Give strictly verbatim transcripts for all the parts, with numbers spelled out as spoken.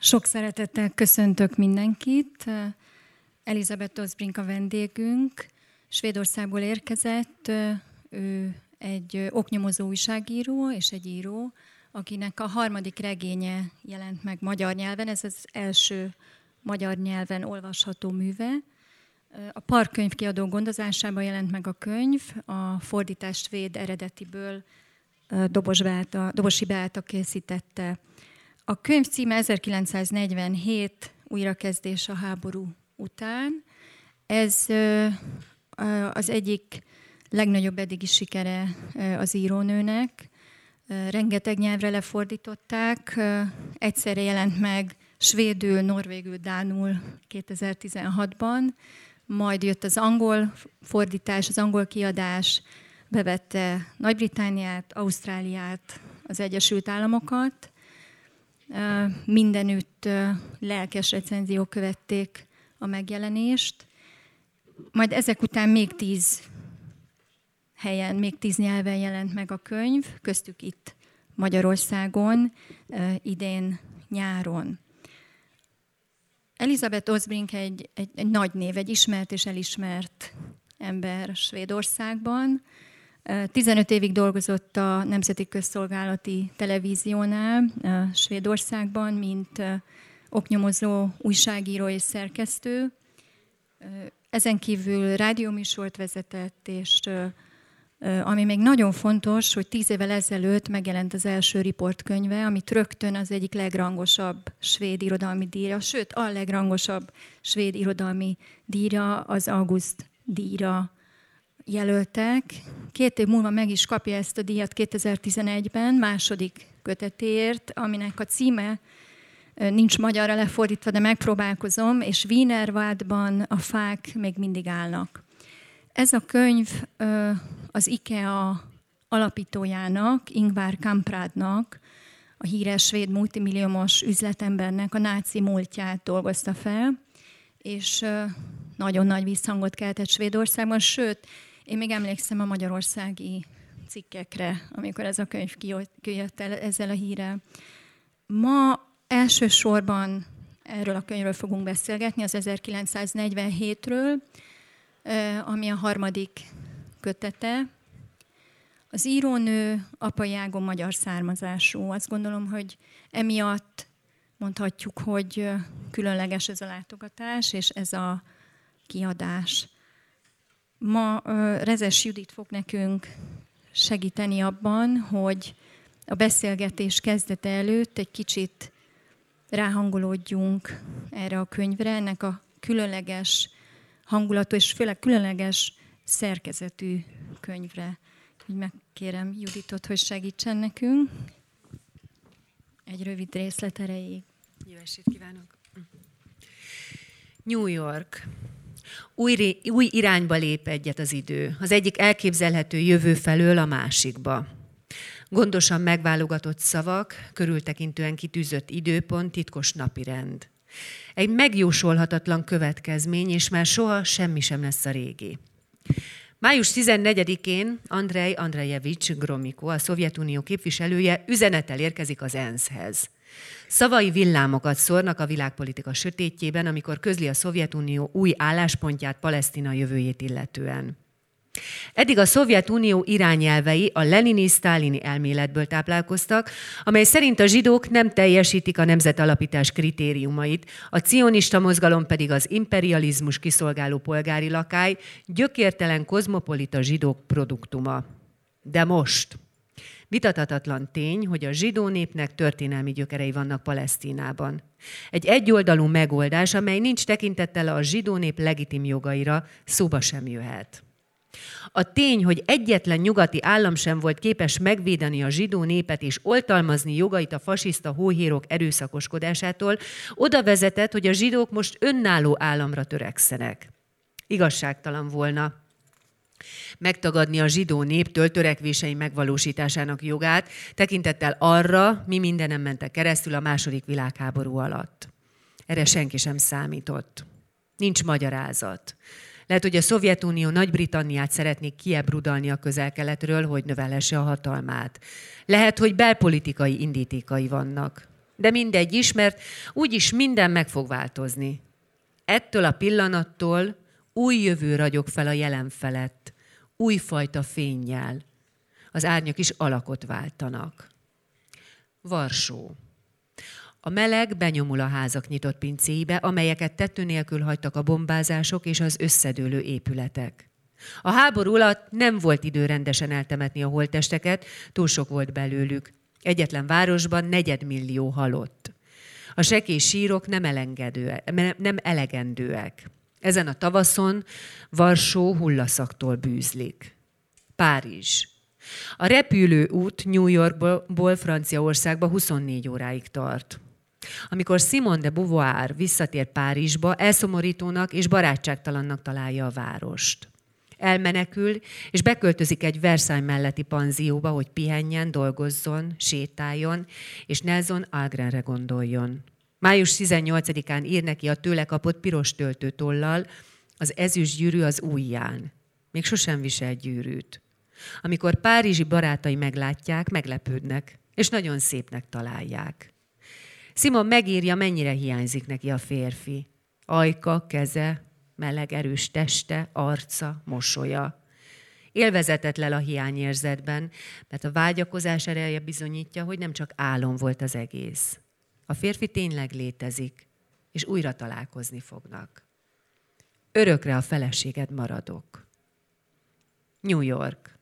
Sok szeretettel köszöntök mindenkit. Elisabeth Åsbrink a vendégünk. Svédországból érkezett. Ő egy oknyomozó újságíró és egy író, akinek a harmadik regénye jelent meg magyar nyelven. Ez az első magyar nyelven olvasható műve. A Park Könyvkiadó gondozásában jelent meg a könyv, a fordítás svéd eredetiből Dobosi Béla készítette. A könyv címe ezerkilencszáznegyvenhét, újrakezdés a háború után. Ez az egyik legnagyobb eddigi sikere az írónőnek. Rengeteg nyelvre lefordították. Egyszerre jelent meg svédül, norvégül, dánul kétezer-tizenhatban. Majd jött az angol fordítás, az angol kiadás, bevette Nagy-Britanniát, Ausztráliát, az Egyesült Államokat. Mindenütt lelkes recenziók követték a megjelenést. Majd ezek után még tíz helyen, még tíz nyelven jelent meg a könyv, köztük itt Magyarországon, idén nyáron. Elisabeth Åsbrink egy, egy, egy nagy név, egy ismert és elismert ember Svédországban. tizenöt évig dolgozott a Nemzeti Közszolgálati Televíziónál Svédországban, mint oknyomozó, újságíró és szerkesztő. Ezen kívül rádióműsort vezetett, és ami még nagyon fontos, hogy tíz évvel ezelőtt megjelent az első riportkönyve, amit rögtön az egyik legrangosabb svéd irodalmi díjra, sőt a legrangosabb svéd irodalmi díjra, az August díjra jelöltek. Két év múlva meg is kapja ezt a díjat kétezer-tizenegyben, második kötetéért, aminek a címe nincs magyarra lefordítva, de megpróbálkozom, és Wienerwaldban a fák még mindig állnak. Ez a könyv az IKEA alapítójának, Ingvar Kampradnak, a híres svéd multimilliómos üzletembernek a náci múltját dolgozta fel, és nagyon nagy visszhangot keltett Svédországban, sőt, én még emlékszem a magyarországi cikkekre, amikor ez a könyv kijött el ezzel a hírrel. Ma elsősorban erről a könyvről fogunk beszélgetni, az ezerkilencszáznegyvenhétről, ami a harmadik kötete. Az írónő apai ágon magyar származású. Azt gondolom, hogy emiatt mondhatjuk, hogy különleges ez a látogatás, és ez a kiadás. Ma Rezes Judit fog nekünk segíteni abban, hogy a beszélgetés kezdete előtt egy kicsit ráhangolódjunk erre a könyvre, ennek a különleges hangulatú és főleg különleges szerkezetű könyvre. Úgy megkérem Juditot, hogy segítsen nekünk. Egy rövid részlet erejéig. Jó estét kívánok! New York. Új, új irányba lép egyet az idő, az egyik elképzelhető jövő felől a másikba. Gondosan megválogatott szavak, körültekintően kitűzött időpont, titkos napirend. Egy megjósolhatatlan következmény, és már soha semmi sem lesz a régi. május tizennegyedikén Andrej Andrejevics Gromyko, a Szovjetunió képviselője, üzenettel érkezik az ENSZ-hez. Szavai villámokat szórnak a világpolitika sötétjében, amikor közli a Szovjetunió új álláspontját Palesztina jövőjét illetően. Eddig a Szovjetunió irányelvei a lenini-sztálini elméletből táplálkoztak, amely szerint a zsidók nem teljesítik a nemzetalapítás kritériumait, a cionista mozgalom pedig az imperializmus kiszolgáló polgári lakály, gyökértelen kozmopolita zsidók produktuma. De most... Vitathatatlan tény, hogy a zsidó népnek történelmi gyökerei vannak Palesztinában. Egy egyoldalú megoldás, amely nincs tekintettel a zsidó nép legitim jogaira, szóba sem jöhet. A tény, hogy egyetlen nyugati állam sem volt képes megvédeni a zsidó népet és oltalmazni jogait a fasiszta hóhérok erőszakoskodásától, oda vezetett, hogy a zsidók most önálló államra törekszenek. Igazságtalan volna megtagadni a zsidó néptől törekvései megvalósításának jogát, tekintettel arra, mi mindenen mentek keresztül a második világháború alatt. Erre senki sem számított. Nincs magyarázat. Lehet, hogy a Szovjetunió Nagy-Britanniát szeretné kiebrudalni a közel-keletről, hogy növelhesse a hatalmát. Lehet, hogy belpolitikai indítékai vannak. De mindegy is, mert úgyis minden meg fog változni. Ettől a pillanattól új jövő ragyog fel a jelen felett, újfajta fénnyel. Az árnyak is alakot váltanak. Varsó. A meleg benyomul a házak nyitott pincéibe, amelyeket tető nélkül hagytak a bombázások és az összedőlő épületek. A háború alatt nem volt idő rendesen eltemetni a holttesteket, túl sok volt belőlük. Egyetlen városban negyedmillió halott. A sekély sírok nem, nem elegendőek. Ezen a tavaszon Varsó hullaszaktól bűzlik. Párizs. A repülőút New Yorkból Franciaországba huszonnégy óráig tart. Amikor Simone de Beauvoir visszatér Párizsba, elszomorítónak és barátságtalannak találja a várost. Elmenekül, és beköltözik egy Versailles melletti panzióba, hogy pihenjen, dolgozzon, sétáljon, és Nelson Algrenre gondoljon. május tizennyolcadikán ír neki a tőle kapott piros töltőtollal, az ezüstgyűrű az ujján. Még sosem visel gyűrűt. Amikor párizsi barátai meglátják, meglepődnek, és nagyon szépnek találják. Simon megírja, mennyire hiányzik neki a férfi. Ajka, keze, meleg erős teste, arca, mosolya. Élvezetet lel a hiányérzetben, mert a vágyakozás ereje bizonyítja, hogy nem csak álom volt az egész. A férfi tényleg létezik, és újra találkozni fognak. Örökre a feleséged maradok. New York.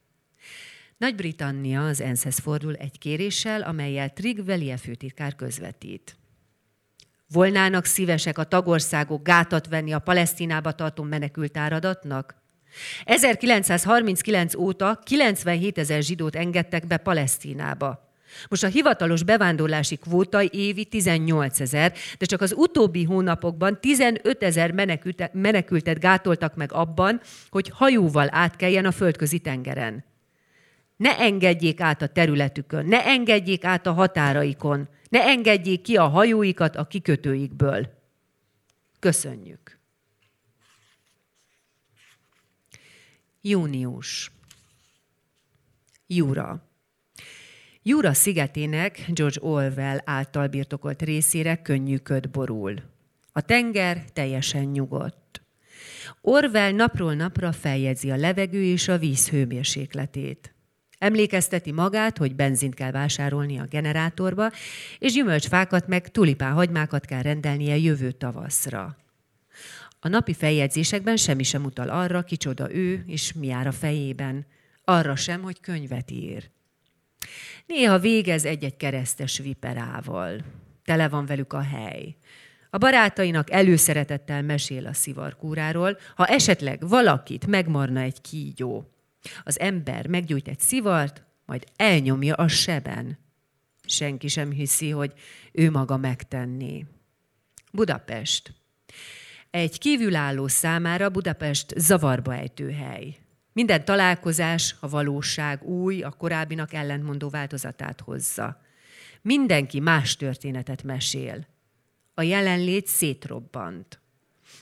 Nagy-Britannia az enszhez fordul egy kéréssel, amelyel Trygg-Velie főtitkár közvetít. Volnának szívesek a tagországok gátat venni a Palesztinába tartó menekült áradatnak? ezerkilencszázharminckilenc óta kilencvenhétezer zsidót engedtek be Palesztinába. Most a hivatalos bevándorlási kvóta évi tizennyolcezer, de csak az utóbbi hónapokban tizenötezer menekültet, menekültet gátoltak meg abban, hogy hajóval átkeljen a földközi tengeren. Ne engedjék át a területükön, ne engedjék át a határaikon, ne engedjék ki a hajóikat a kikötőikből. Köszönjük. Június. Jura. Jura szigetének George Orwell által birtokolt részére könnyű köd borul. A tenger teljesen nyugodt. Orwell napról napra feljegyzi a levegő és a víz hőmérsékletét. Emlékezteti magát, hogy benzint kell vásárolni a generátorba, és gyümölcsfákat meg tulipánhagymákat kell rendelnie jövő tavaszra. A napi feljegyzésekben semmi sem utal arra, kicsoda ő és mi jár a fejében. Arra sem, hogy könyvet ír. Néha végez egy-egy keresztes viperával. Tele van velük a hely. A barátainak előszeretettel mesél a szivarkúráról, ha esetleg valakit megmarna egy kígyó. Az ember meggyújt egy szivart, majd elnyomja a seben. Senki sem hiszi, hogy ő maga megtenné. Budapest. Egy kívülálló számára Budapest zavarba ejtő hely. Minden találkozás, a valóság új, a korábbinak ellentmondó változatát hozza. Mindenki más történetet mesél. A jelenlét szétrobbant.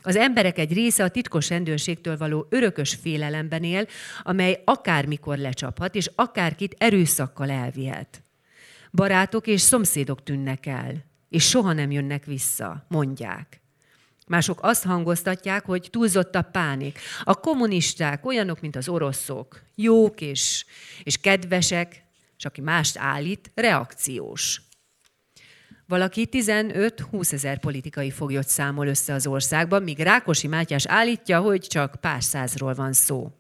Az emberek egy része a titkos rendőrségtől való örökös félelemben él, amely akármikor lecsaphat, és akárkit erőszakkal elvihet. Barátok és szomszédok tűnnek el, és soha nem jönnek vissza, mondják. Mások azt hangoztatják, hogy túlzott a pánik. A kommunisták olyanok, mint az oroszok, jók és, és kedvesek, és aki mást állít, reakciós. Valaki tizenöt-húszezer politikai foglyot számol össze az országban, míg Rákosi Mátyás állítja, hogy csak pár százról van szó.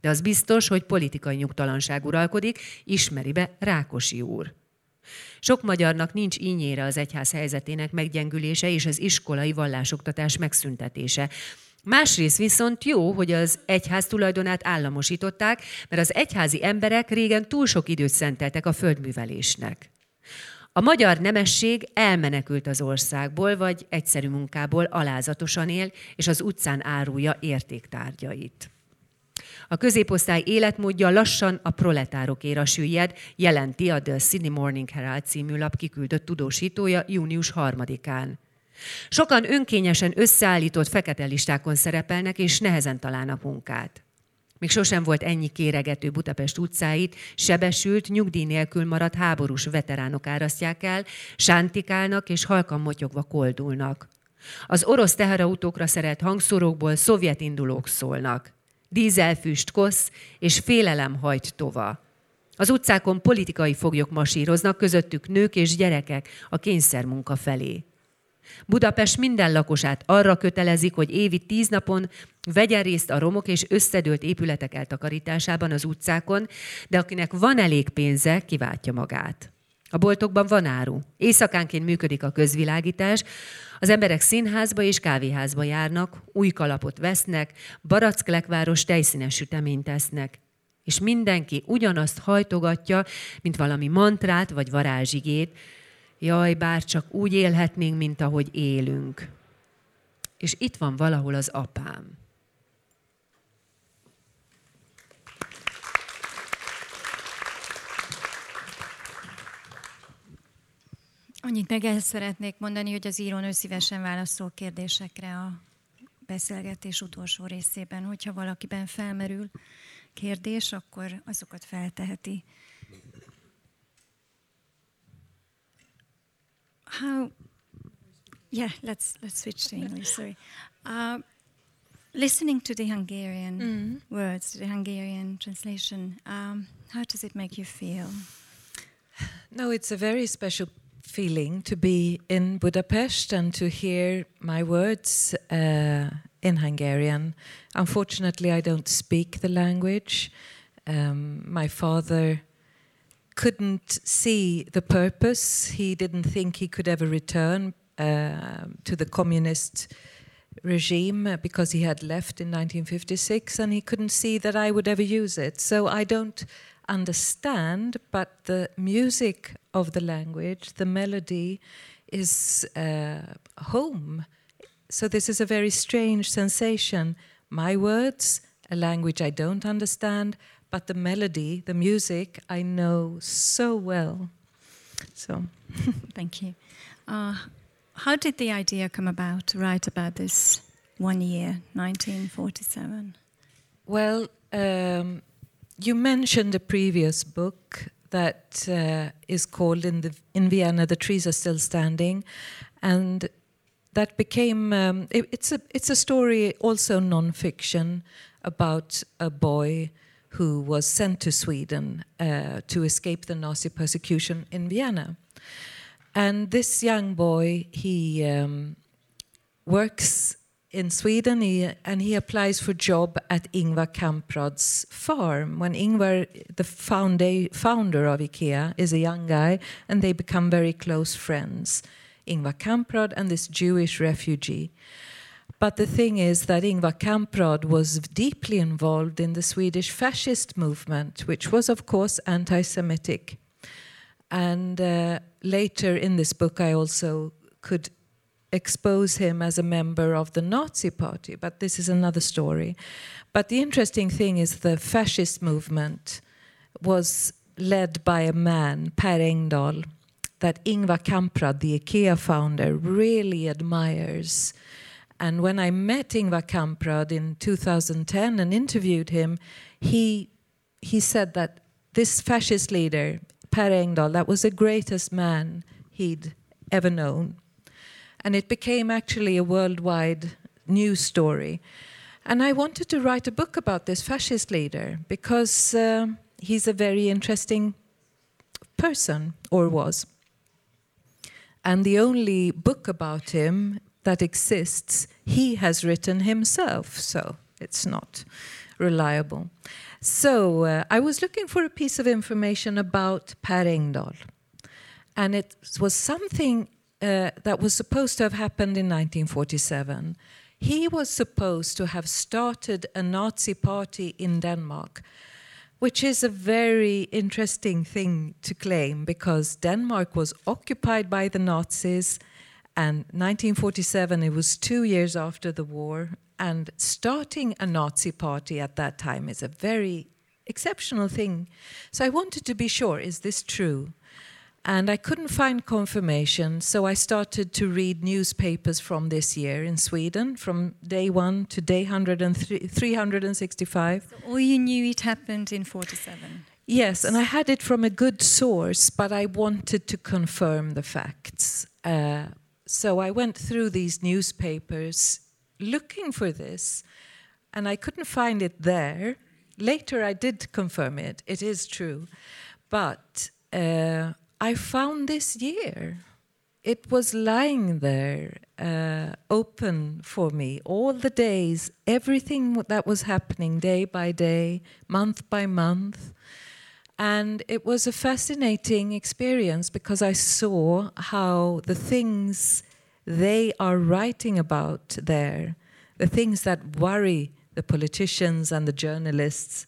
De az biztos, hogy politikai nyugtalanság uralkodik, ismeri be Rákosi úr. Sok magyarnak nincs ínyére az egyház helyzetének meggyengülése és az iskolai vallásoktatás megszüntetése. Másrészt viszont jó, hogy az egyház tulajdonát államosították, mert az egyházi emberek régen túl sok időt szenteltek a földművelésnek. A magyar nemesség elmenekült az országból, vagy egyszerű munkából alázatosan él, és az utcán árulja értéktárgyait. A középosztály életmódja lassan a proletárokéra süllyed, jelenti a The Sydney Morning Herald című lap kiküldött tudósítója június harmadikán. Sokan önkényesen összeállított fekete listákon szerepelnek, és nehezen találnak munkát. Még sosem volt ennyi kéregető Budapest utcáit, sebesült, nyugdíj nélkül maradt háborús veteránok árasztják el, sántikálnak és halkan motyogva koldulnak. Az orosz teherautókra szerelt hangszórókból szovjet indulók szólnak. Dízelfüst, kosz és félelem hajt tova. Az utcákon politikai foglyok masíroznak, közöttük nők és gyerekek a kényszermunka felé. Budapest minden lakosát arra kötelezik, hogy évi tíz napon vegyen részt a romok és összedőlt épületek eltakarításában az utcákon, de akinek van elég pénze, kiváltja magát. A boltokban van áru. Éjszakánként működik a közvilágítás, az emberek színházba és kávéházba járnak, új kalapot vesznek, baracklekváros tejszínes süteményt esznek. És mindenki ugyanazt hajtogatja, mint valami mantrát vagy varázsigét. Jaj, bár csak úgy élhetnénk, mint ahogy élünk. És itt van valahol az apám. Annyit meg el szeretnék mondani, hogy az írónő szívesen válaszol kérdésekre a beszélgetés utolsó részében. Hogyha valakiben felmerül kérdés, akkor azokat felteheti. How? Yeah, let's let's switch to English. Sorry. Uh, listening to the Hungarian mm-hmm. words, the Hungarian translation. Um, how does it make you feel? No, it's a very special feeling to be in Budapest and to hear my words uh, in Hungarian. Unfortunately, I don't speak the language. Um, my father couldn't see the purpose. He didn't think he could ever return uh, to the communist regime because he had left in nineteen fifty-six, and he couldn't see that I would ever use it. So I don't understand, but the music of the language, the melody, is uh, home. So this is a very strange sensation. My words, a language I don't understand, but the melody, the music, I know so well. So, thank you. Uh, how did the idea come about to write about this one year, nineteen forty-seven? Well, um, you mentioned a previous book that uh, is called in, the, in Vienna, The Trees Are Still Standing, and that became um, it, it's a it's a story, also non-fiction, about a boy who was sent to Sweden uh, to escape the Nazi persecution in Vienna. And this young boy, he um, works in Sweden he, and he applies for a job at Ingvar Kamprad's farm. When Ingvar, the founder, founder of IKEA, is a young guy, and they become very close friends, Ingvar Kamprad and this Jewish refugee. But the thing is that Ingvar Kamprad was deeply involved in the Swedish fascist movement, which was, of course, anti-Semitic. And uh, later in this book, I also could expose him as a member of the Nazi party, but this is another story. But the interesting thing is the fascist movement was led by a man, Per Engdahl, that Ingvar Kamprad, the IKEA founder, really admires. And when I met Ingvar Kamprad in two thousand ten and interviewed him, he he said that this fascist leader, Per Engdahl, that was the greatest man he'd ever known. And it became actually a worldwide news story. And I wanted to write a book about this fascist leader because uh, he's a very interesting person, or was. And the only book about him that exists, he has written himself, so it's not reliable. So uh, I was looking for a piece of information about Per Engdahl. And it was something uh, that was supposed to have happened in nineteen forty-seven. He was supposed to have started a Nazi party in Denmark, which is a very interesting thing to claim because Denmark was occupied by the Nazis. And nineteen forty-seven, it was two years after the war, and starting a Nazi party at that time is a very exceptional thing. So I wanted to be sure, is this true? And I couldn't find confirmation, so I started to read newspapers from this year in Sweden, from day one to day three hundred sixty-five. So all you knew it happened in forty-seven. Yes, and I had it from a good source, but I wanted to confirm the facts. Uh, so I went through these newspapers looking for this, and I couldn't find it there. Later I did confirm it, it is true, but... Uh, I found this year. It was lying there, uh, open for me. All the days, everything that was happening day by day, month by month. And it was a fascinating experience because I saw how the things they are writing about there, the things that worry the politicians and the journalists,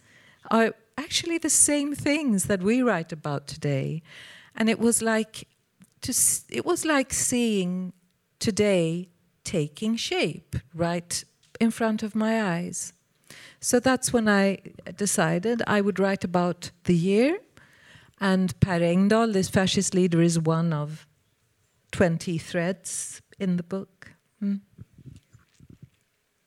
are actually the same things that we write about today. And it was like to, it was like seeing today taking shape right in front of my eyes. So that's when I decided I would write about the year. And Per Engdahl, this fascist leader, is one of twenty threads in the book. Mm.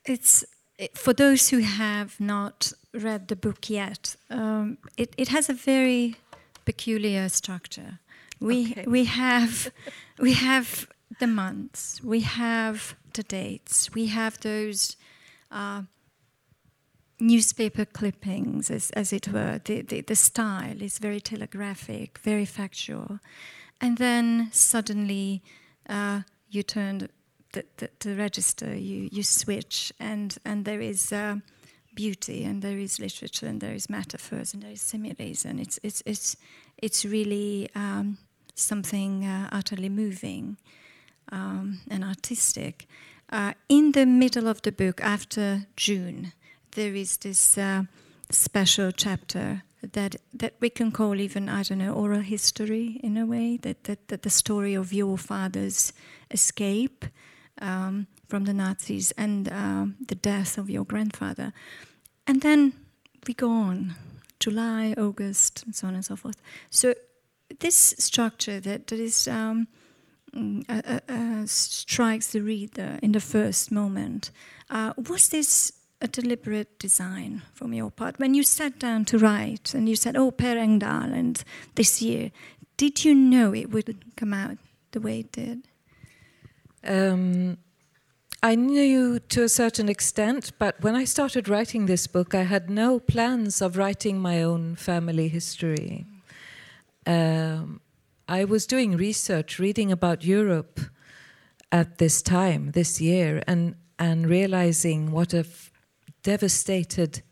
It's for those who have not read the book yet. Um, it it has a very peculiar structure. We okay. we have we have the months, we have the dates, we have those uh, newspaper clippings, as as it were. The, the the style is very telegraphic, very factual, and then suddenly uh, you turn the, the the register, you you switch, and and there is. Uh, beauty, and there is literature, and there is metaphors, and there is similes, and it's it's it's it's really um, something uh, utterly moving um, and artistic. Uh, in the middle of the book, after June, there is this uh, special chapter that that we can call even I don't know oral history in a way, that that, that the story of your father's escape. Um, from the Nazis and uh, the death of your grandfather. And then we go on, July, August, and so on and so forth. So this structure that, that is um, uh, uh, uh, strikes the reader in the first moment, uh, was this a deliberate design from your part? When you sat down to write and you said, oh, Per Engdahl, and this year, did you know it would come out the way it did? Um... I knew to a certain extent, but when I started writing this book, I had no plans of writing my own family history. Um, I was doing research, reading about Europe at this time, this year, and, and realizing what a f- devastated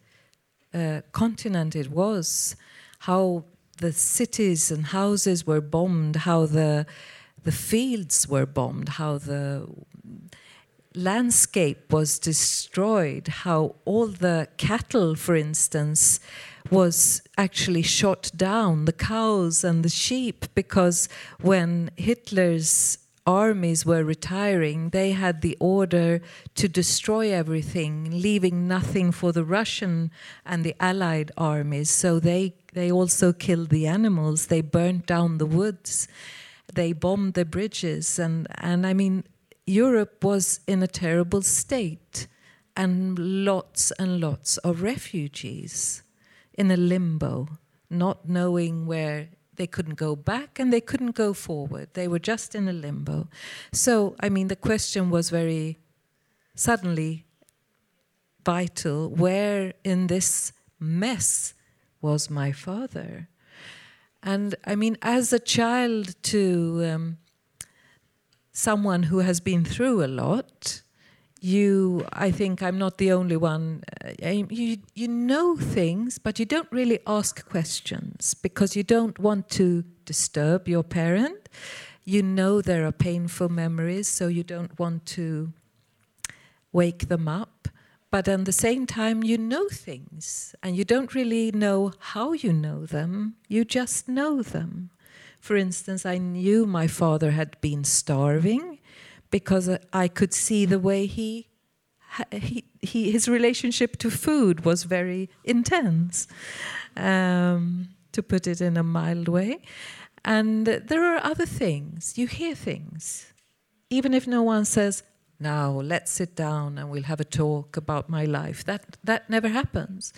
uh, continent it was, how the cities and houses were bombed, how the the fields were bombed, how the... landscape was destroyed, how all the cattle, for instance, was actually shot down, the cows and the sheep, because when Hitler's armies were retiring, they had the order to destroy everything, leaving nothing for the Russian and the Allied armies. So they, they also killed the animals, they burnt down the woods, they bombed the bridges, and, and I mean... Europe was in a terrible state, and lots and lots of refugees in a limbo, not knowing where they couldn't go back and they couldn't go forward. They were just in a limbo. So, I mean, the question was very suddenly vital. Where in this mess was my father? And, I mean, as a child to... Um, someone who has been through a lot, you, I think I'm not the only one, you, you know things, but you don't really ask questions because you don't want to disturb your parent. You know there are painful memories, so you don't want to wake them up. But at the same time, you know things, and you don't really know how you know them. You just know them. For instance, I knew my father had been starving because I could see the way he, he, he his relationship to food was very intense, um, to put it in a mild way. And there are other things. You hear things. Even if no one says, now let's sit down and we'll have a talk about my life. That that never happens.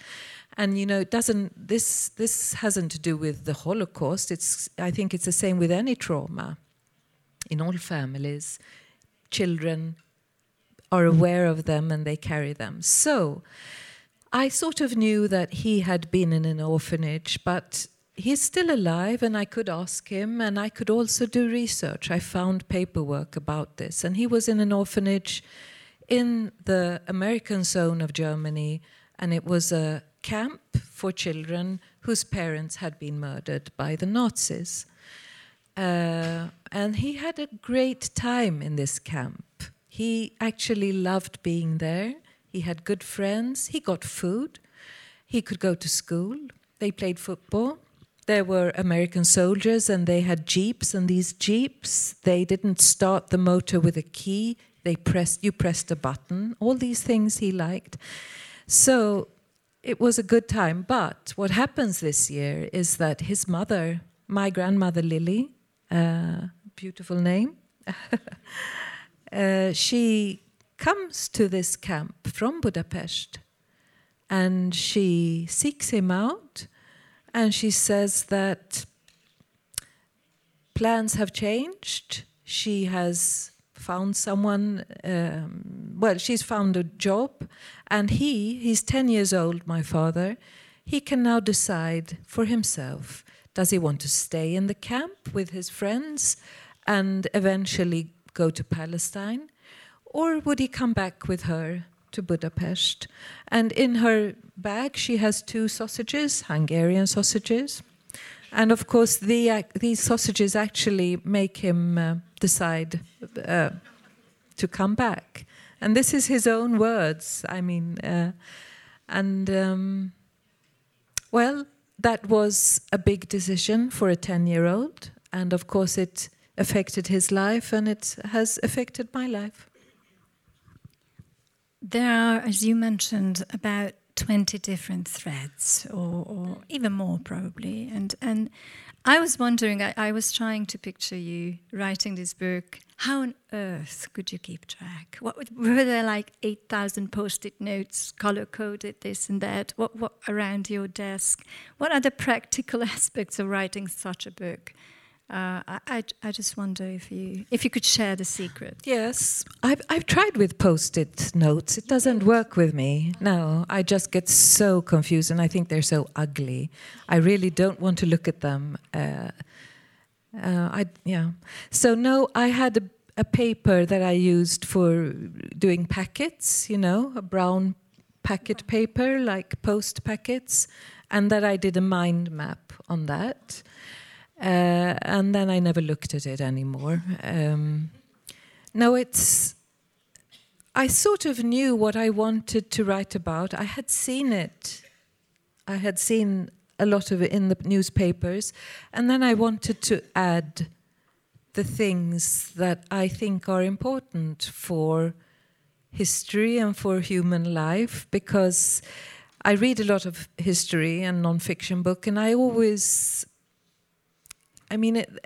And you know, it doesn't this this hasn't to do with the Holocaust. It's I think it's the same with any trauma. In all families, children are aware of them and they carry them. So I sort of knew that he had been in an orphanage, but he's still alive and I could ask him, and I could also do research. I found paperwork about this, and he was in an orphanage in the American zone of Germany, and it was a camp for children whose parents had been murdered by the Nazis. Uh, and he had a great time in this camp. He actually loved being there. He had good friends. He got food. He could go to school. They played football. There were American soldiers, and they had jeeps, and these jeeps, they didn't start the motor with a key. They pressed, you pressed a button. All these things he liked. So it was a good time. But what happens this year is that his mother, my grandmother Lily, uh, beautiful name, uh, she comes to this camp from Budapest, and she seeks him out, and she says that plans have changed. She has found someone, um, well, she's found a job, and he, he's ten years old, my father, he can now decide for himself. Does he want to stay in the camp with his friends and eventually go to Palestine? Or would he come back with her to Budapest? And in her bag, she has two sausages, Hungarian sausages. And of course, the, uh, these sausages actually make him uh, decide uh, to come back. And this is his own words, I mean. Uh, and, um, well... That was a big decision for a ten-year-old, and of course it affected his life, and it has affected my life. There are, as you mentioned, about twenty different threads, or, or even more probably. And and I was wondering, I, I was trying to picture you writing this book. How on earth could you keep track? What were there like eight thousand post-it notes, color-coded this and that? What what around your desk? What are the practical aspects of writing such a book? Uh, I, I I just wonder if you if you could share the secret. Yes, I've I've tried with post-it notes. It doesn't work with me. No, I just get so confused, and I think they're so ugly. I really don't want to look at them. Uh, uh, I yeah. So no, I had a, a paper that I used for doing packets. You know, a brown packet paper like post packets, and that I did a mind map on that. Uh, and then I never looked at it anymore. Um, no, it's... I sort of knew what I wanted to write about. I had seen it. I had seen a lot of it in the newspapers. And then I wanted to add the things that I think are important for history and for human life, because I read a lot of history and non-fiction book, and I always... I mean, it,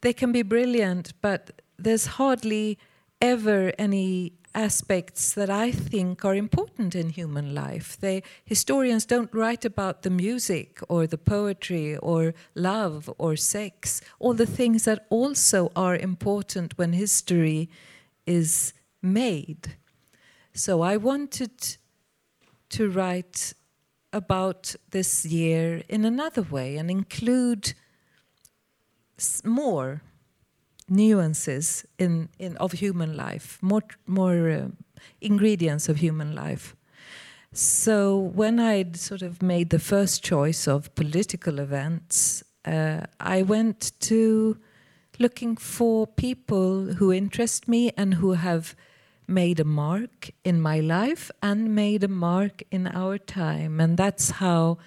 they can be brilliant, but there's hardly ever any aspects that I think are important in human life. They, historians don't write about the music or the poetry or love or sex, all the things that also are important when history is made. So I wanted to write about this year in another way and include... more nuances in, in of human life, more more uh, ingredients of human life. So when I'd sort of made the first choice of political events, uh, I went to looking for people who interest me and who have made a mark in my life and made a mark in our time. And that's how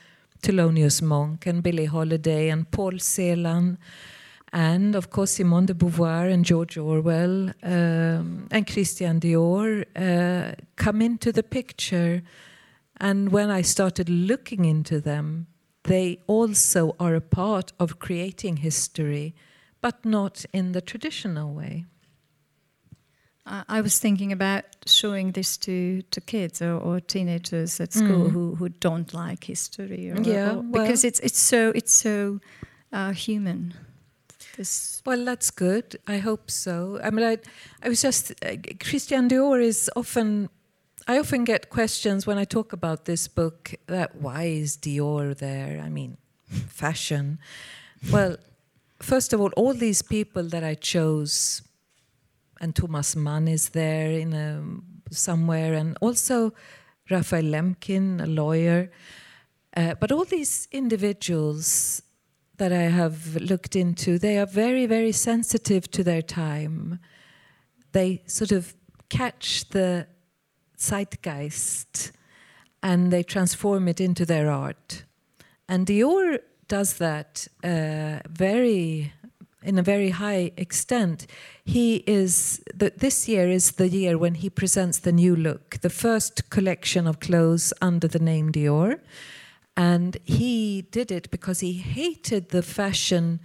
Thelonious Monk and Billie Holiday and Paul Celan, and, of course, Simone de Beauvoir and George Orwell um, and Christian Dior uh, come into the picture. And when I started looking into them, they also are a part of creating history, but not in the traditional way. I was thinking about showing this to, to kids or, or teenagers at school mm. who, who don't like history, or, yeah, or, well, because it's it's so it's so uh, human. This well, that's good. I hope so. I mean, I I was just uh, Christian Dior is often. I often get questions when I talk about this book that why is Dior there? I mean, fashion. Well, first of all, all these people that I chose. And Thomas Mann is there in a, somewhere, and also Raphael Lemkin, a lawyer. Uh, but all these individuals that I have looked into, they are very, very sensitive to their time. They sort of catch the zeitgeist and they transform it into their art. And Dior does that uh, very... in a very high extent. He is, the, this year is the year when he presents the new look, the first collection of clothes under the name Dior. And he did it because he hated the fashion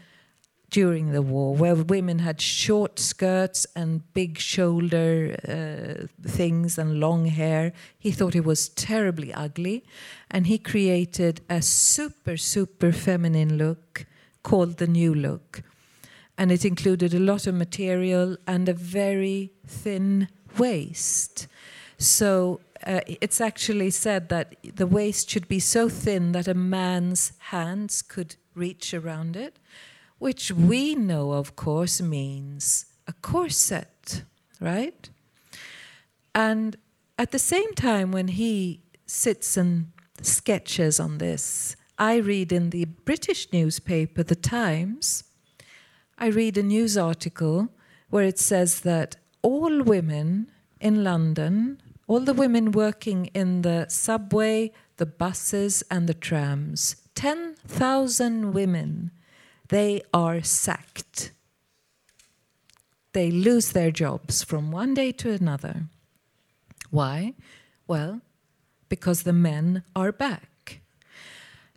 during the war, where women had short skirts and big shoulder uh, things and long hair. He thought it was terribly ugly. And he created a super, super feminine look called the new look. And it included a lot of material and a very thin waist. So uh, it's actually said that the waist should be so thin that a man's hands could reach around it, which we know, of course, means a corset, right? And at the same time, when he sits and sketches on this, I read in the British newspaper, The Times, I read a news article where it says that all women in London, all the women working in the subway, the buses and the trams, ten thousand women, they are sacked. They lose their jobs from one day to another. Why? Well, because the men are back.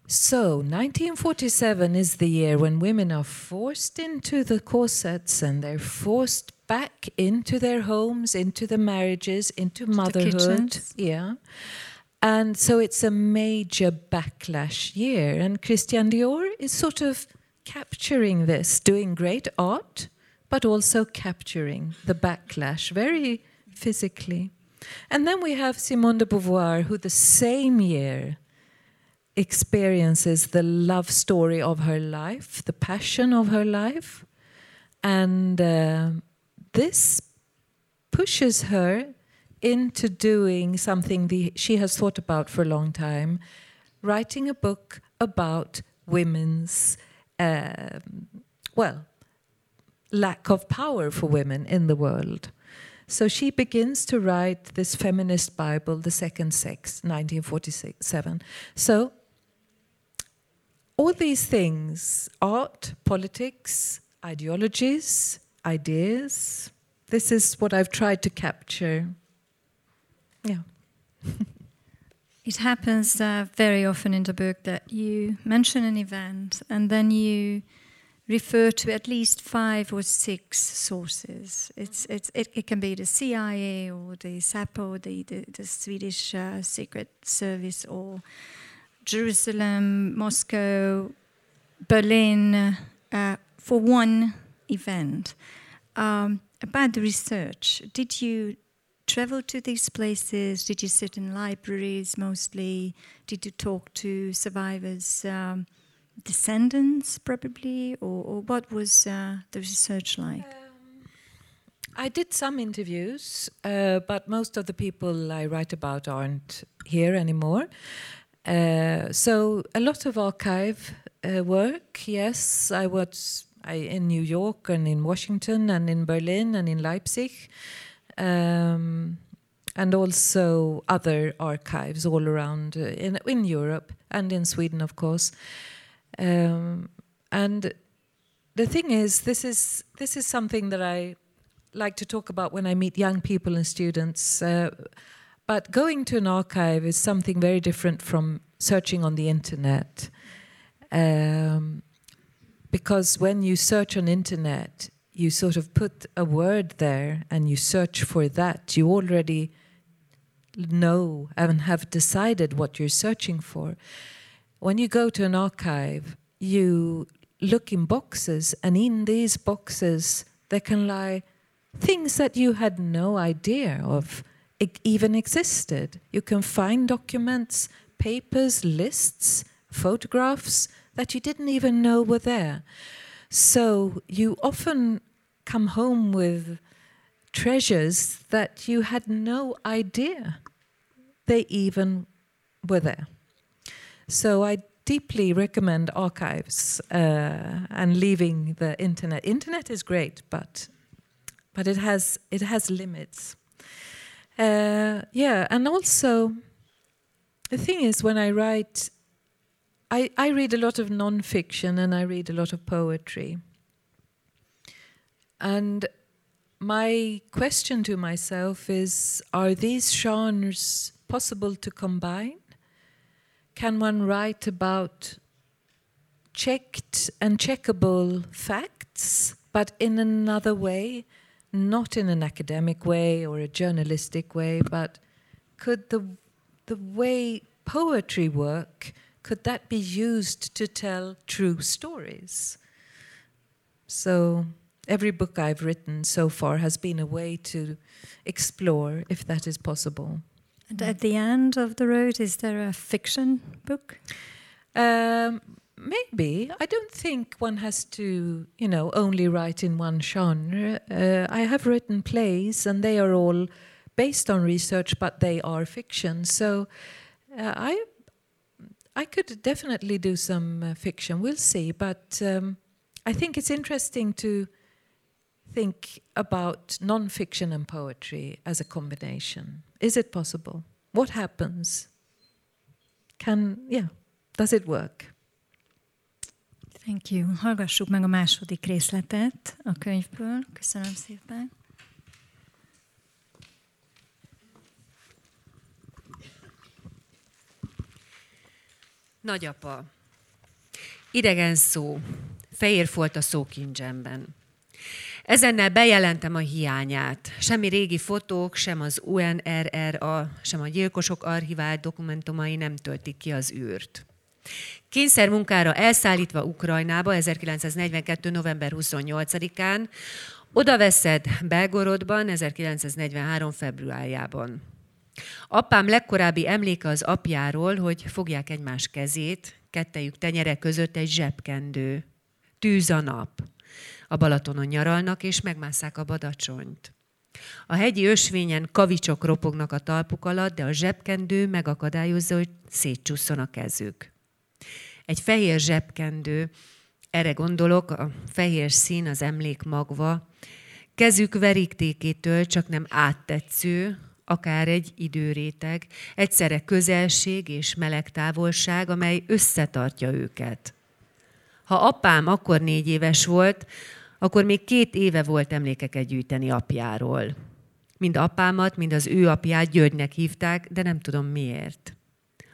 So, nineteen forty-seven is the year when women are forced into the corsets and they're forced back into their homes, into the marriages, into motherhood. Yeah. And so it's a major backlash year. And Christian Dior is sort of capturing this, doing great art, but also capturing the backlash very physically. And then we have Simone de Beauvoir, who the same year experiences the love story of her life, the passion of her life, and uh, this pushes her into doing something the, she has thought about for a long time, writing a book about women's, uh, well, lack of power for women in the world. So she begins to write this feminist Bible, The Second Sex, nineteen forty-seven. So all these things, art, politics, ideologies, ideas, this is what I've tried to capture. Yeah. It happens uh, very often in the book that you mention an event and then you refer to at least five or six sources. It's it's it, it can be the C I A or the SÄPO, the the, the Swedish uh, Secret Service, or Jerusalem, Moscow, Berlin, uh, for one event. Um, about the research, did you travel to these places? Did you sit in libraries mostly? Did you talk to survivors? Um, descendants probably, or, or what was uh, the research like? Um, I did some interviews, uh, but most of the people I write about aren't here anymore. Uh, so a lot of archive uh, work, yes. I was I, in New York and in Washington and in Berlin and in Leipzig, um, and also other archives all around uh, in, in Europe and in Sweden, of course. Um, and the thing is, this is this is something that I like to talk about when I meet young people and students. Uh, but going to an archive is something very different from searching on the internet. Um, because when you search on internet, you sort of put a word there and you search for that. You already know and have decided what you're searching for. When you go to an archive, you look in boxes, and in these boxes there can lie things that you had no idea of even existed. You can find documents, papers, lists, photographs that you didn't even know were there. So you often come home with treasures that you had no idea they even were there. So I deeply recommend archives uh, and leaving the internet. Internet is great, but but it has it has limits. Uh, yeah, and also the thing is, when I write, I, I read a lot of non-fiction and I read a lot of poetry. And my question to myself is, are these genres possible to combine? Can one write about checked and checkable facts, but in another way, not in an academic way or a journalistic way, but could the the way poetry work, could that be used to tell true stories? So every book I've written so far has been a way to explore if that is possible. And at the end of the road, is there a fiction book? Um, maybe. I don't think one has to, you know, only write in one genre. Uh, I have written plays, and they are all based on research, but they are fiction. So uh, I, I could definitely do some uh, fiction. We'll see. But um, I think it's interesting to think about non-fiction and poetry as a combination. Is it possible? What happens? Can, yeah, does it work? Thank you. Hallgassuk meg a második részletet a könyvből. Köszönöm szépen. Nagyapa. Idegen szó. Fehér folt a szókincsemben. Ezennel bejelentem a hiányát. Semmi régi fotók, sem az u en er er á, sem a gyilkosok archivált dokumentumai nem töltik ki az űrt. Kényszermunkára elszállítva Ukrajnába ezerkilencszáznegyvenkettő. november huszonnyolcadikán, odaveszed Belgorodban ezerkilencszáznegyvenhárom. februárjában. Apám legkorábbi emléke az apjáról, hogy fogják egymás kezét, kettejük tenyere között egy zsebkendő. Tűz a nap. A Balatonon nyaralnak, és megmásszák a Badacsonyt. A hegyi ösvényen kavicsok ropognak a talpuk alatt, de a zsebkendő megakadályozza, hogy szétcsusszon a kezük. Egy fehér zsebkendő, erre gondolok, a fehér szín az emlék magva, kezük verítékétől csak nem áttetsző, akár egy időréteg, egyszerre közelség és meleg távolság, amely összetartja őket. Ha apám akkor négy éves volt, akkor még két éve volt emlékeket gyűjteni apjáról. Mind apámat, mind az ő apját Györgynek hívták, de nem tudom miért.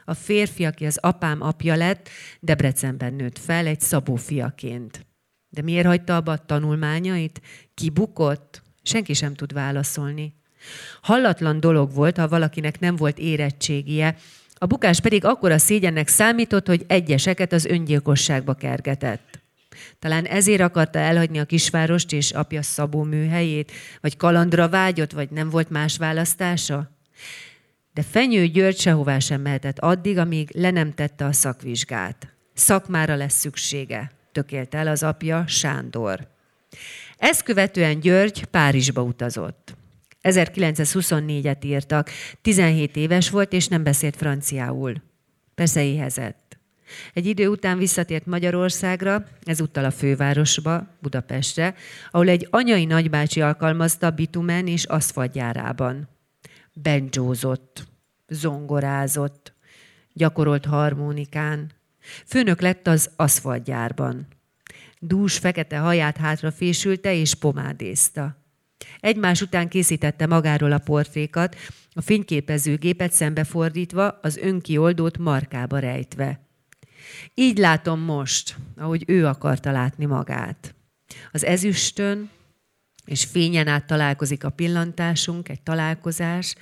A férfi, aki az apám apja lett, Debrecenben nőtt fel egy szabó fiaként. De miért hagyta abba a tanulmányait? Kibukott? Senki sem tud válaszolni. Hallatlan dolog volt, ha valakinek nem volt érettségie, a bukás pedig akkora szégyennek számított, hogy egyeseket az öngyilkosságba kergetett. Talán ezért akarta elhagyni a kisvárost és apja szabó műhelyét, vagy kalandra vágyott, vagy nem volt más választása. De Fenyő György sehová sem mehetett addig, amíg le nem tette a szakvizsgát. Szakmára lesz szüksége, tökélt el az apja, Sándor. Ezt követően György Párizsba utazott. ezerkilencszázhuszonnégyet írtak, tizenhét éves volt, és nem beszélt franciául. Persze éhezett. Egy idő után visszatért Magyarországra, ezúttal a fővárosba, Budapestre, ahol egy anyai nagybácsi alkalmazta bitumen és aszfaltgyárában. Bendzsózott, zongorázott, gyakorolt harmonikán. Főnök lett az aszfaltgyárban. Dús fekete haját hátra fésülte és pomádézta. Egymás után készítette magáról a portrékat, a fényképezőgépet szembefordítva, az önkioldót markába rejtve. Így látom most, ahogy ő akarta látni magát. Az ezüstön és fényen át találkozik a pillantásunk, egy találkozás,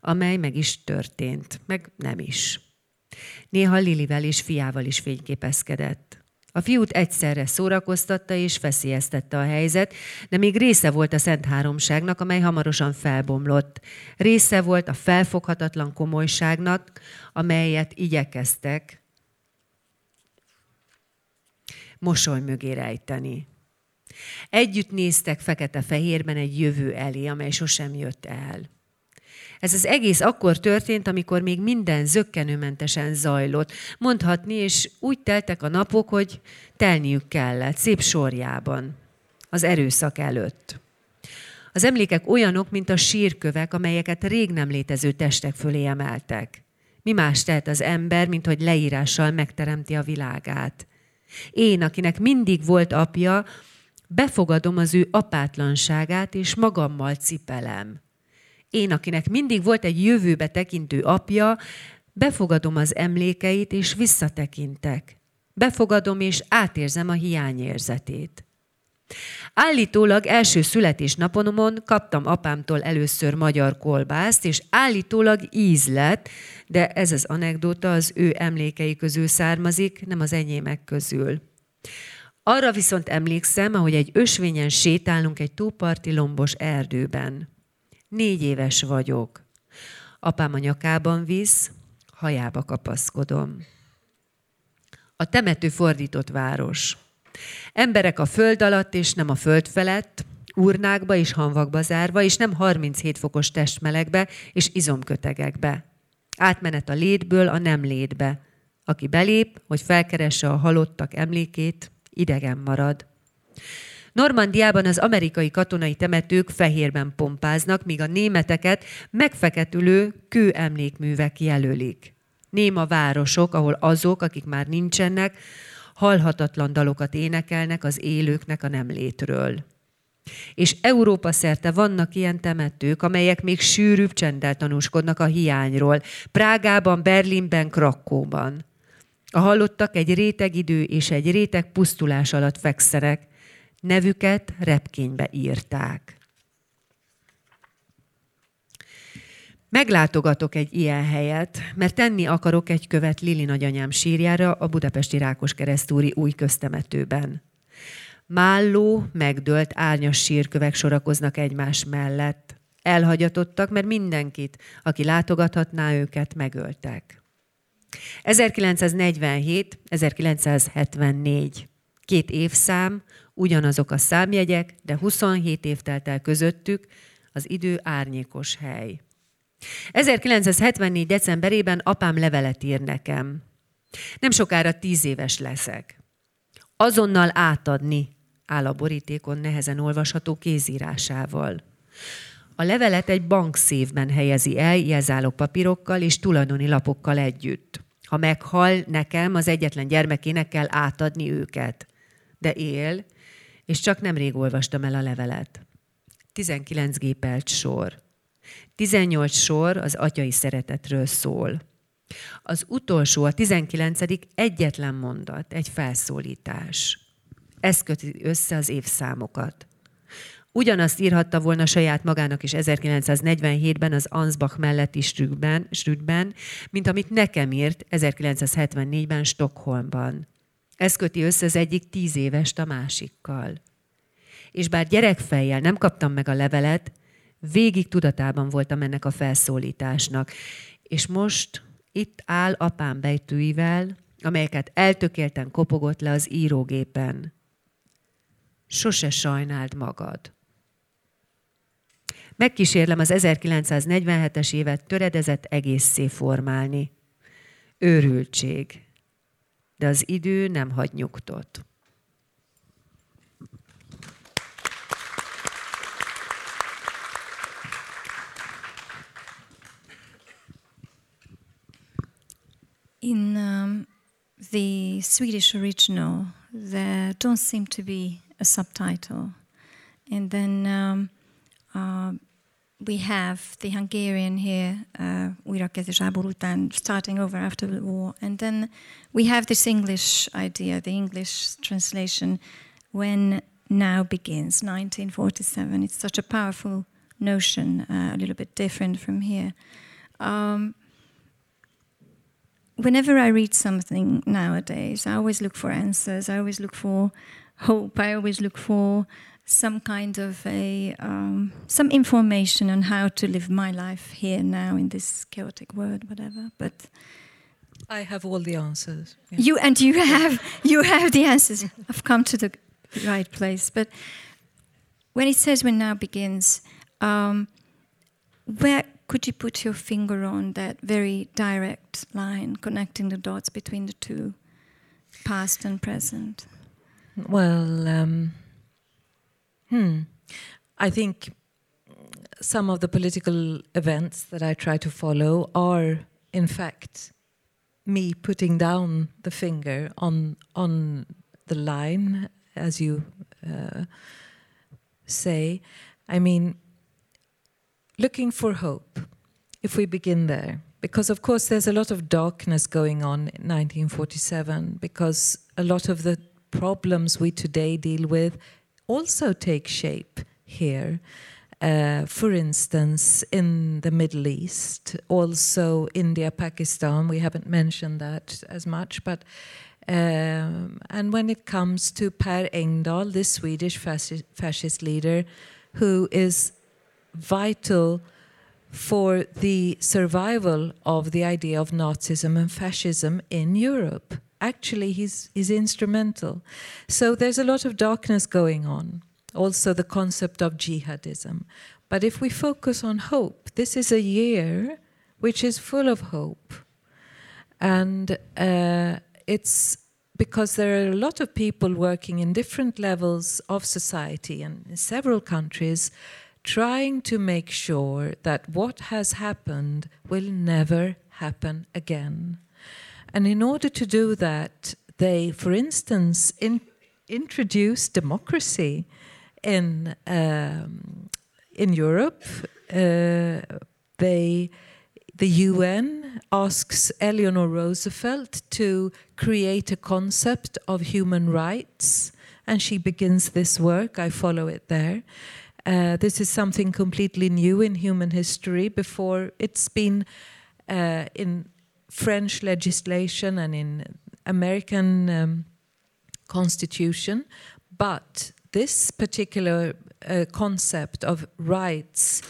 amely meg is történt, meg nem is. Néha Lilivel és fiával is fényképezkedett. A fiút egyszerre szórakoztatta és feszélyeztette a helyzet, de még része volt a Szent Háromságnak, amely hamarosan felbomlott. Része volt a felfoghatatlan komolyságnak, amelyet igyekeztek mosoly mögé rejteni. Együtt néztek fekete-fehérben egy jövő elé, amely sosem jött el. Ez az egész akkor történt, amikor még minden zökkenőmentesen zajlott. Mondhatni, és úgy teltek a napok, hogy telniük kellett, szép sorjában, az erőszak előtt. Az emlékek olyanok, mint a sírkövek, amelyeket rég nem létező testek fölé emeltek. Mi más tehet az ember, mint hogy leírással megteremti a világát. Én, akinek mindig volt apja, befogadom az ő apátlanságát, és magammal cipelem. Én, akinek mindig volt egy jövőbe tekintő apja, befogadom az emlékeit és visszatekintek. Befogadom és átérzem a hiányérzetét. Állítólag első születésnapomon kaptam apámtól először magyar kolbászt, és állítólag íz lett, de ez az anekdóta az ő emlékei közül származik, nem az enyémek közül. Arra viszont emlékszem, ahogy egy ösvényen sétálunk egy tóparti lombos erdőben. Négy éves vagyok. Apám a nyakában visz, hajába kapaszkodom. A temető fordított város. Emberek a föld alatt és nem a föld felett, urnákba és hanvakba zárva, és nem harminchét fokos testmelegbe és izomkötegekbe. Átmenet a létből a nem létbe. Aki belép, hogy felkeresse a halottak emlékét, idegen marad. Normandiában az amerikai katonai temetők fehérben pompáznak, míg a németeket megfeketülő kőemlékművek jelölik. Néma városok, ahol azok, akik már nincsenek, halhatatlan dalokat énekelnek az élőknek a nemlétről. És Európa szerte vannak ilyen temetők, amelyek még sűrűbb csenddel tanúskodnak a hiányról. Prágában, Berlinben, Krakóban. A halottak egy réteg idő és egy réteg pusztulás alatt fekszenek. Nevüket repkénybe írták. Meglátogatok egy ilyen helyet, mert tenni akarok egy követ Lili nagyanyám sírjára a budapesti Rákoskeresztúri új köztemetőben. Málló, megdőlt árnyas sírkövek sorakoznak egymás mellett. Elhagyatottak, mert mindenkit, aki látogathatná őket, megöltek. ezerkilencszáznegyvenhét-ezerkilencszázhetvennégy. Két évszám, ugyanazok a számjegyek, de huszonhét év telt el közöttük, az idő árnyékos hely. ezerkilencszázhetvennégy. decemberében apám levelet ír nekem. Nem sokára tíz éves leszek. Azonnal átadni, áll a borítékon nehezen olvasható kézírásával. A levelet egy bankszéfben helyezi el jelzálog papírokkal és tulajdoni lapokkal együtt. Ha meghal, nekem, az egyetlen gyermekének kell átadni őket. De él, és csak nemrég olvastam el a levelet. tizenkilenc gépelt sor. tizennyolc sor az atyai szeretetről szól. Az utolsó, a tizenkilencedik egyetlen mondat, egy felszólítás. Ez köti össze az évszámokat. Ugyanazt írhatta volna saját magának is ezerkilencszáznegyvenhétben az Ansbach melletti Strüdben, mint amit nekem írt ezerkilencszázhetvennégyben Stockholmban. Ez köti össze az egyik tíz évest a másikkal. És bár gyerekfejjel nem kaptam meg a levelet, végig tudatában voltam ennek a felszólításnak. És most itt áll apám bejtőivel, amelyeket eltökélten kopogott le az írógépen. Sose sajnáld magad. Megkísérlem az ezerkilencszáznegyvenhetes évet töredezett egészé formálni. Őrültség. De az idő nem hagy nyugtot. In um, the Swedish original, there don't seem to be a subtitle. And then um, uh, we have the Hungarian here, uh, újrakezdés háború után, starting over after the war. And then we have this English idea, the English translation, when now begins, nineteen forty-seven. It's such a powerful notion, uh, a little bit different from here. Um, whenever I read something nowadays, I always look for answers, I always look for hope, I always look for some kind of a um, some information on how to live my life here now in this chaotic world, whatever. But I have all the answers. Yeah. You and you have you have the answers. I've come to the right place. But when it says "when now begins," um, where could you put your finger on that very direct line connecting the dots between the two, past and present? Well. Um Hmm. I think some of the political events that I try to follow are, in fact, me putting down the finger on on the line, as you uh, say. I mean, looking for hope, if we begin there. Because, of course, there's a lot of darkness going on in nineteen forty-seven, because a lot of the problems we today deal with also take shape here, uh, for instance, in the Middle East, also India, Pakistan, we haven't mentioned that as much, but um, and when it comes to Per Engdahl, this Swedish fascist, fascist leader, who is vital for the survival of the idea of Nazism and fascism in Europe. Actually, he's, he's instrumental. So there's a lot of darkness going on. Also the concept of jihadism. But if we focus on hope, this is a year which is full of hope. And uh, it's because there are a lot of people working in different levels of society and in several countries trying to make sure that what has happened will never happen again. And in order to do that, they, for instance, in, introduced democracy in um, in Europe. Uh, they, the U N asks Eleanor Roosevelt to create a concept of human rights, and she begins this work. I follow it there. Uh, this is something completely new in human history. Before it's been uh, in French legislation and in American um, constitution, but this particular uh, concept of rights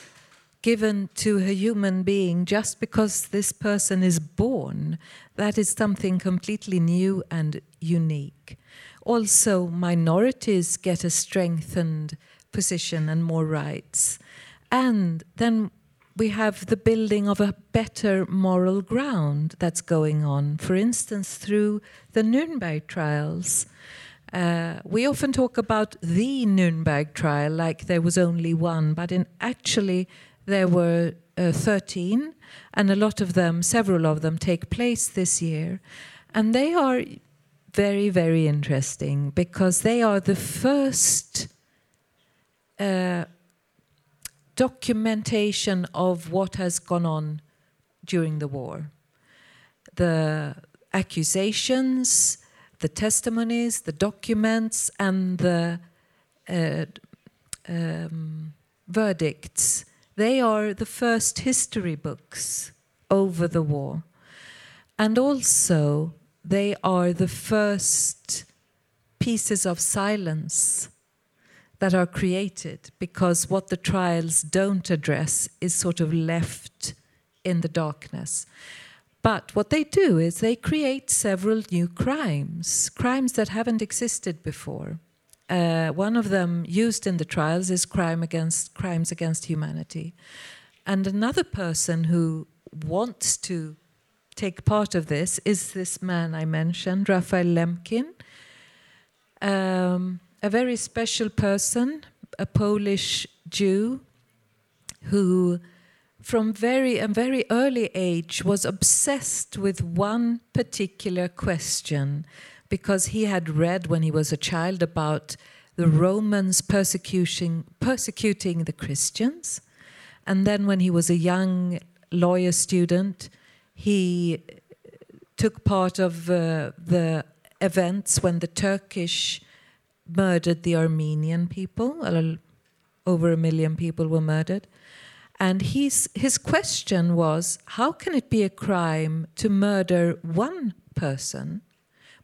given to a human being just because this person is born, that is something completely new and unique. Also, minorities get a strengthened position and more rights. And then we have the building of a better moral ground that's going on, for instance, through the Nuremberg trials. Uh, we often talk about the Nuremberg trial like there was only one, but in actually there were uh, thirteen, and a lot of them, several of them, take place this year. And they are very, very interesting because they are the first Uh, documentation of what has gone on during the war. The accusations, the testimonies, the documents, and the uh, um, verdicts, they are the first history books over the war. And also, they are the first pieces of silence that are created, because what the trials don't address is sort of left in the darkness. But what they do is they create several new crimes, crimes that haven't existed before. Uh, one of them used in the trials is crime against crimes against humanity. And another person who wants to take part of this is this man I mentioned, Raphael Lemkin. Um, A very special person, a Polish Jew, who from very a very early age was obsessed with one particular question, because he had read when he was a child about the Romans persecuting persecuting the Christians, And then when he was a young lawyer student, he took part of uh, the events when the Turkish murdered the Armenian people. Over a million people were murdered. And he's, his question was, how can it be a crime to murder one person,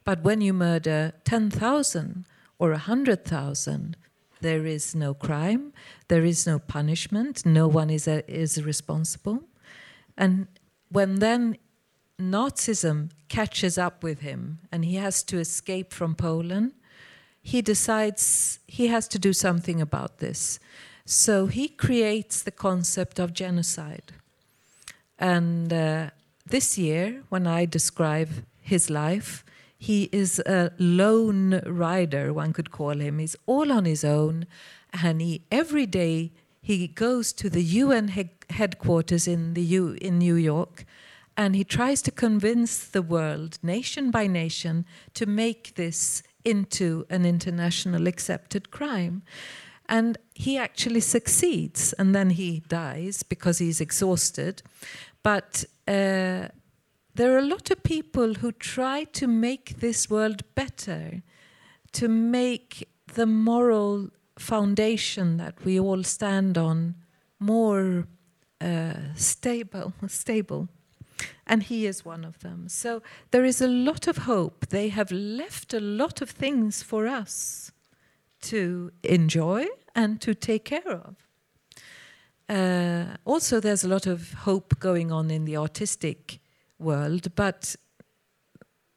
but when you murder ten thousand or one hundred thousand, there is no crime, there is no punishment, no one is, a, is responsible. And when then Nazism catches up with him and he has to escape from Poland, he decides he has to do something about this. So he creates the concept of genocide. And uh, this year, when I describe his life, he is a lone rider, one could call him. He's all on his own. And he, every day he goes to the U N he- headquarters in, the U- in New York, and he tries to convince the world, nation by nation, to make this into an international accepted crime. And he actually succeeds, and then he dies because he's exhausted. But uh, there are a lot of people who try to make this world better, to make the moral foundation that we all stand on more uh, stable, stable. And he is one of them. So there is a lot of hope. They have left a lot of things for us to enjoy and to take care of. Uh, also, there's a lot of hope going on in the artistic world, but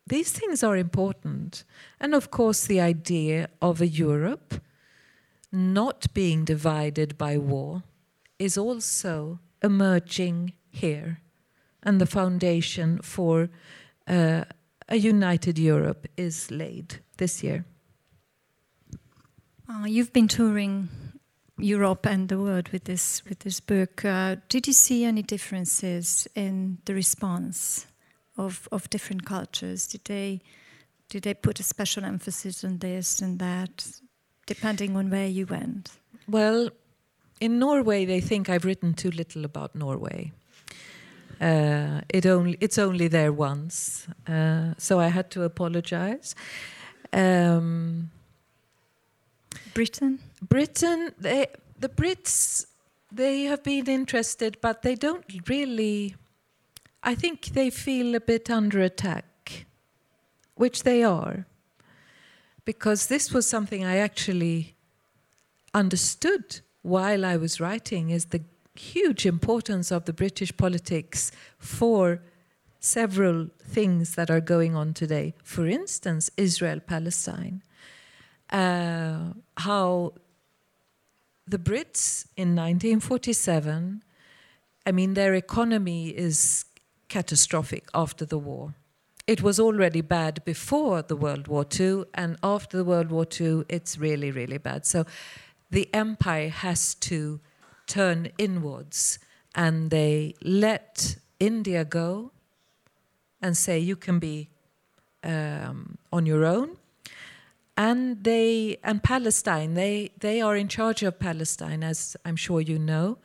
these things are important. And of course, the idea of a Europe not being divided by war is also emerging here. And the foundation for uh, a united Europe is laid this year. Uh, you've been touring Europe and the world with this with this book. Uh, did you see any differences in the response of of different cultures? Did they did they put a special emphasis on this and that, depending on where you went? Well, in Norway, they think I've written too little about Norway. Uh, it only it's only there once, uh, so I had to apologize. Um, Britain? Britain, they, the Brits, they have been interested, but they don't really... I think they feel a bit under attack, which they are, because this was something I actually understood while I was writing, is the huge importance of the British politics for several things that are going on today. For instance, Israel-Palestine. Uh, how the Brits in nineteen forty-seven, I mean, their economy is catastrophic after the war. It was already bad before the World War Two, and after the World War Two, it's really, really bad. So the empire has to turn inwards, and they let India go and say, you can be um, on your own. And they and Palestine, they, they are in charge of Palestine, as I'm sure you know.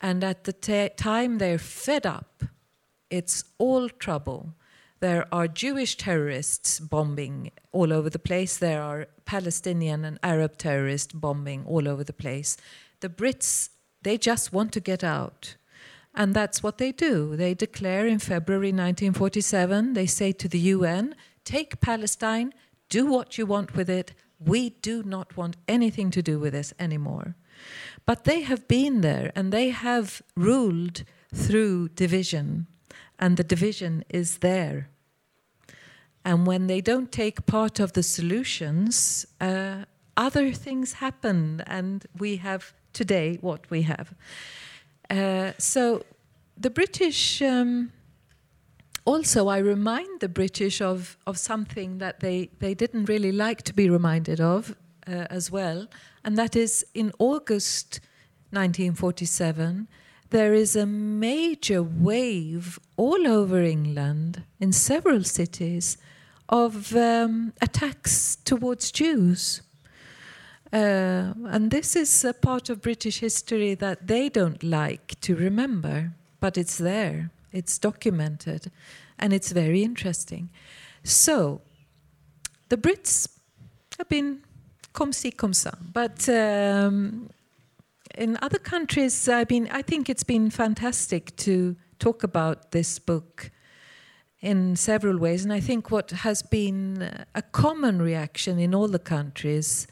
And at the t- time, they're fed up. It's all trouble. There are Jewish terrorists bombing all over the place. There are Palestinian and Arab terrorists bombing all over the place. The Brits, they just want to get out. And that's what they do. They declare in February nineteen forty-seven, they say to the U N, take Palestine, do what you want with it. We do not want anything to do with this anymore. But they have been there, and they have ruled through division. And the division is there. And when they don't take part of the solutions, uh, other things happen. And we have today what we have. Uh, so the British... Um, Also, I remind the British of, of something that they, they didn't really like to be reminded of uh, as well, and that is in August nineteen forty-seven, there is a major wave all over England, in several cities, of um, attacks towards Jews. Uh, and this is a part of British history that they don't like to remember, but it's there, it's documented, and it's very interesting. So, the Brits have been comme ci, comme ça, but um, in other countries, I mean, I think it's been fantastic to talk about this book in several ways, and I think what has been a common reaction in all the countries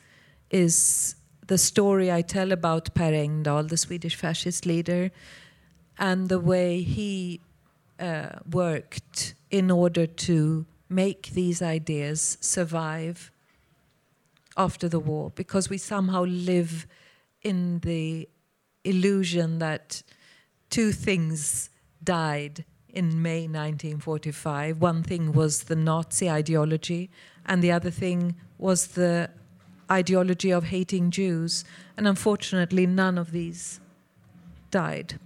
is the story I tell about Per Engdahl, the Swedish fascist leader, and the way he uh, worked in order to make these ideas survive after the war, because we somehow live in the illusion that two things died in May nineteen forty-five. One thing was the Nazi ideology, and the other thing was the ideology of hating Jews, and unfortunately none of these died.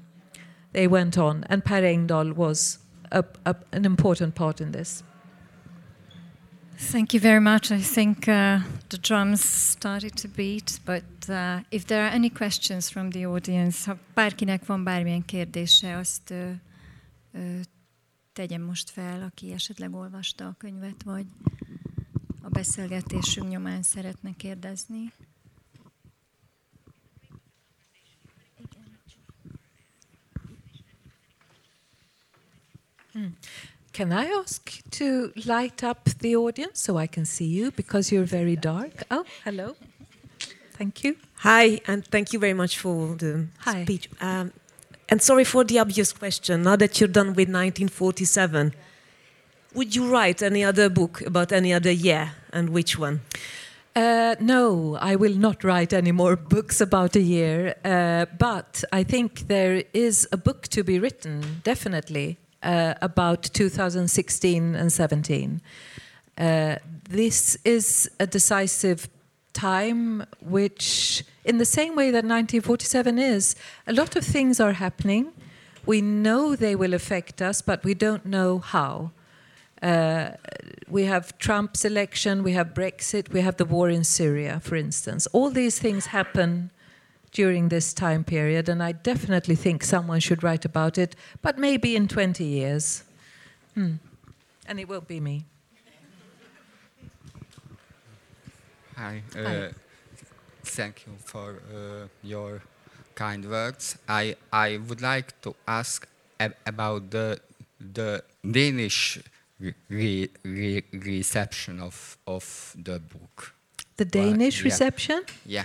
They went on, and Per Engdahl was a, a, an important part in this. Thank you very much. I think uh, the drums started to beat, but uh, if there are any questions from the audience, ha bárkinek van bármilyen kérdése, azt uh, uh, tegyen most fel, aki esetleg olvasta a könyvet, vagy a beszélgetésünk nyomán szeretne kérdezni. Mm. Can I ask to light up the audience so I can see you, because you're very dark? Oh, hello. Thank you. Hi, and thank you very much for the Hi. speech. Um, and sorry for the obvious question. Now that you're done with nineteen forty-seven, would you write any other book about any other year, and which one? Uh, no, I will not write any more books about a year, uh, but I think there is a book to be written, definitely, uh, about two thousand sixteen and seventeen. Uh, this is a decisive time which, in the same way that nineteen forty-seven is, a lot of things are happening. We know they will affect us, but we don't know how. Uh, we have Trump's election, we have Brexit, we have the war in Syria, for instance. All these things happen during this time period, and I definitely think someone should write about it, but maybe in twenty years. Hmm. And it won't be me. Hi. Uh, Hi. Thank you for uh, your kind words. I, I would like to ask ab- about the the Danish... Re, re, reception of, of the book. The Danish well, yeah. reception? Yeah.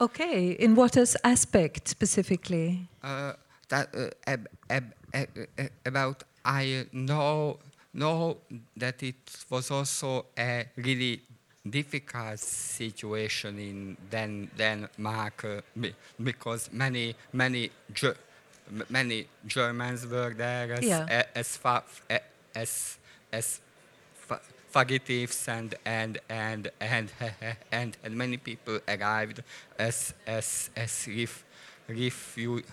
Okay, in what aspect specifically? Uh, that, uh, ab, ab, ab, ab, about I know know that it was also a really difficult situation in Den- Denmark uh, because many many Ge- many Germans were there as yeah. as, as far as as fugitives and and and and and and many people arrived as as as ref, refugees.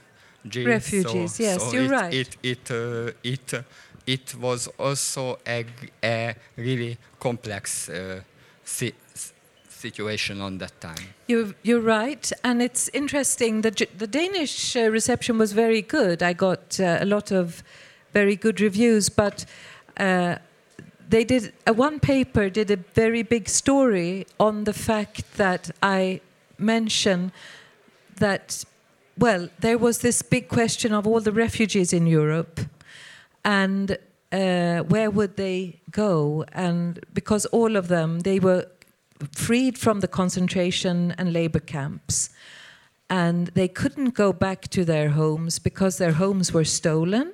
Refugees, so, yes, so you're it, right. It it uh, it uh, it was also a, a really complex uh, si- situation on that time. You you're right, and it's interesting. The the Danish uh, reception was very good. I got uh, a lot of very good reviews, but. Uh, they did uh, one paper did a very big story on the fact that I mention that well there was this big question of all the refugees in Europe and uh, where would they go, and because all of them they were freed from the concentration and labor camps and they couldn't go back to their homes because their homes were stolen.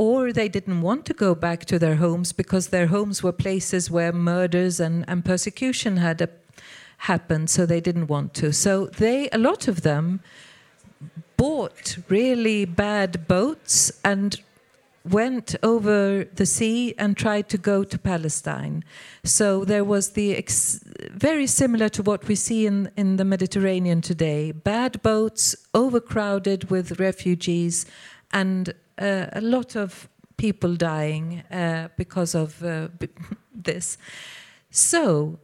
Or they didn't want to go back to their homes because their homes were places where murders and, and persecution had a, happened, so they didn't want to. So they, a lot of them, bought really bad boats and went over the sea and tried to go to Palestine. So there was the ex- very similar to what we see in, in the Mediterranean today. Bad boats, overcrowded with refugees, and Uh, a lot of people dying uh, because of uh, b- this. So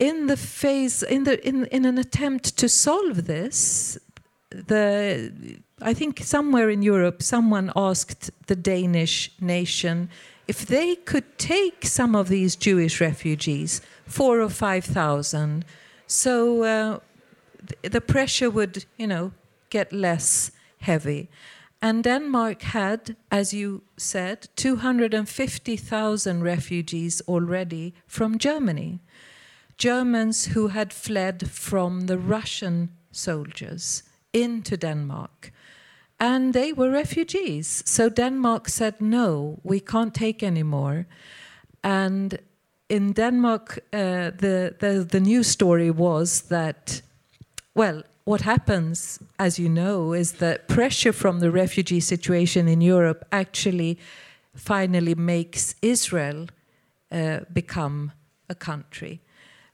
in the face, in the in in an attempt to solve this, the I think somewhere in Europe, someone asked the Danish nation if they could take some of these Jewish refugees, four or five thousand, so uh, the pressure would, you know, get less heavy. And Denmark had, as you said, two hundred fifty thousand refugees already from Germany. Germans who had fled from the Russian soldiers into Denmark. And they were refugees. So Denmark said, no, we can't take any more. And in Denmark, uh, the, the, the news story was that, well, what happens, as you know, is that pressure from the refugee situation in Europe actually finally makes Israel uh, become a country.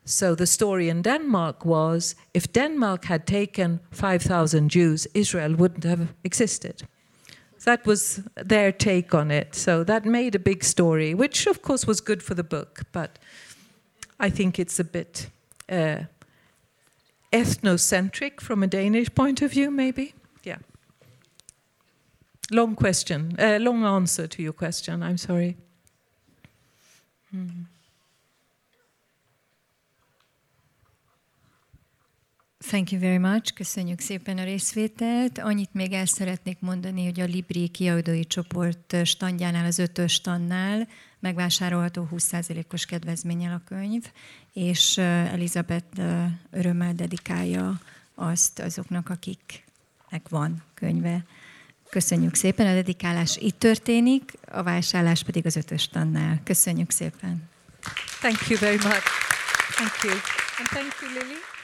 So the story in Denmark was, if Denmark had taken five thousand Jews, Israel wouldn't have existed. That was their take on it. So that made a big story, which of course was good for the book, but I think it's a bit... Uh, ethnocentric from a Danish point of view, maybe? Yeah. Long question, uh, long answer to your question, I'm sorry. Mm-hmm. Thank you very much. Köszönjük szépen a részvételt. Annyit még el szeretnék mondani, hogy a Libri Kiadói csoport standjánál, az ötös standnál megvásárolható húsz százalékos kedvezménnyel a könyv, és Elisabeth örömmel dedikálja azt azoknak, akiknek van könyve. Köszönjük szépen, a dedikálás itt történik, a vásárlás pedig az ötös standnál. Köszönjük szépen. Thank you very much. Thank you. And thank you, Lily.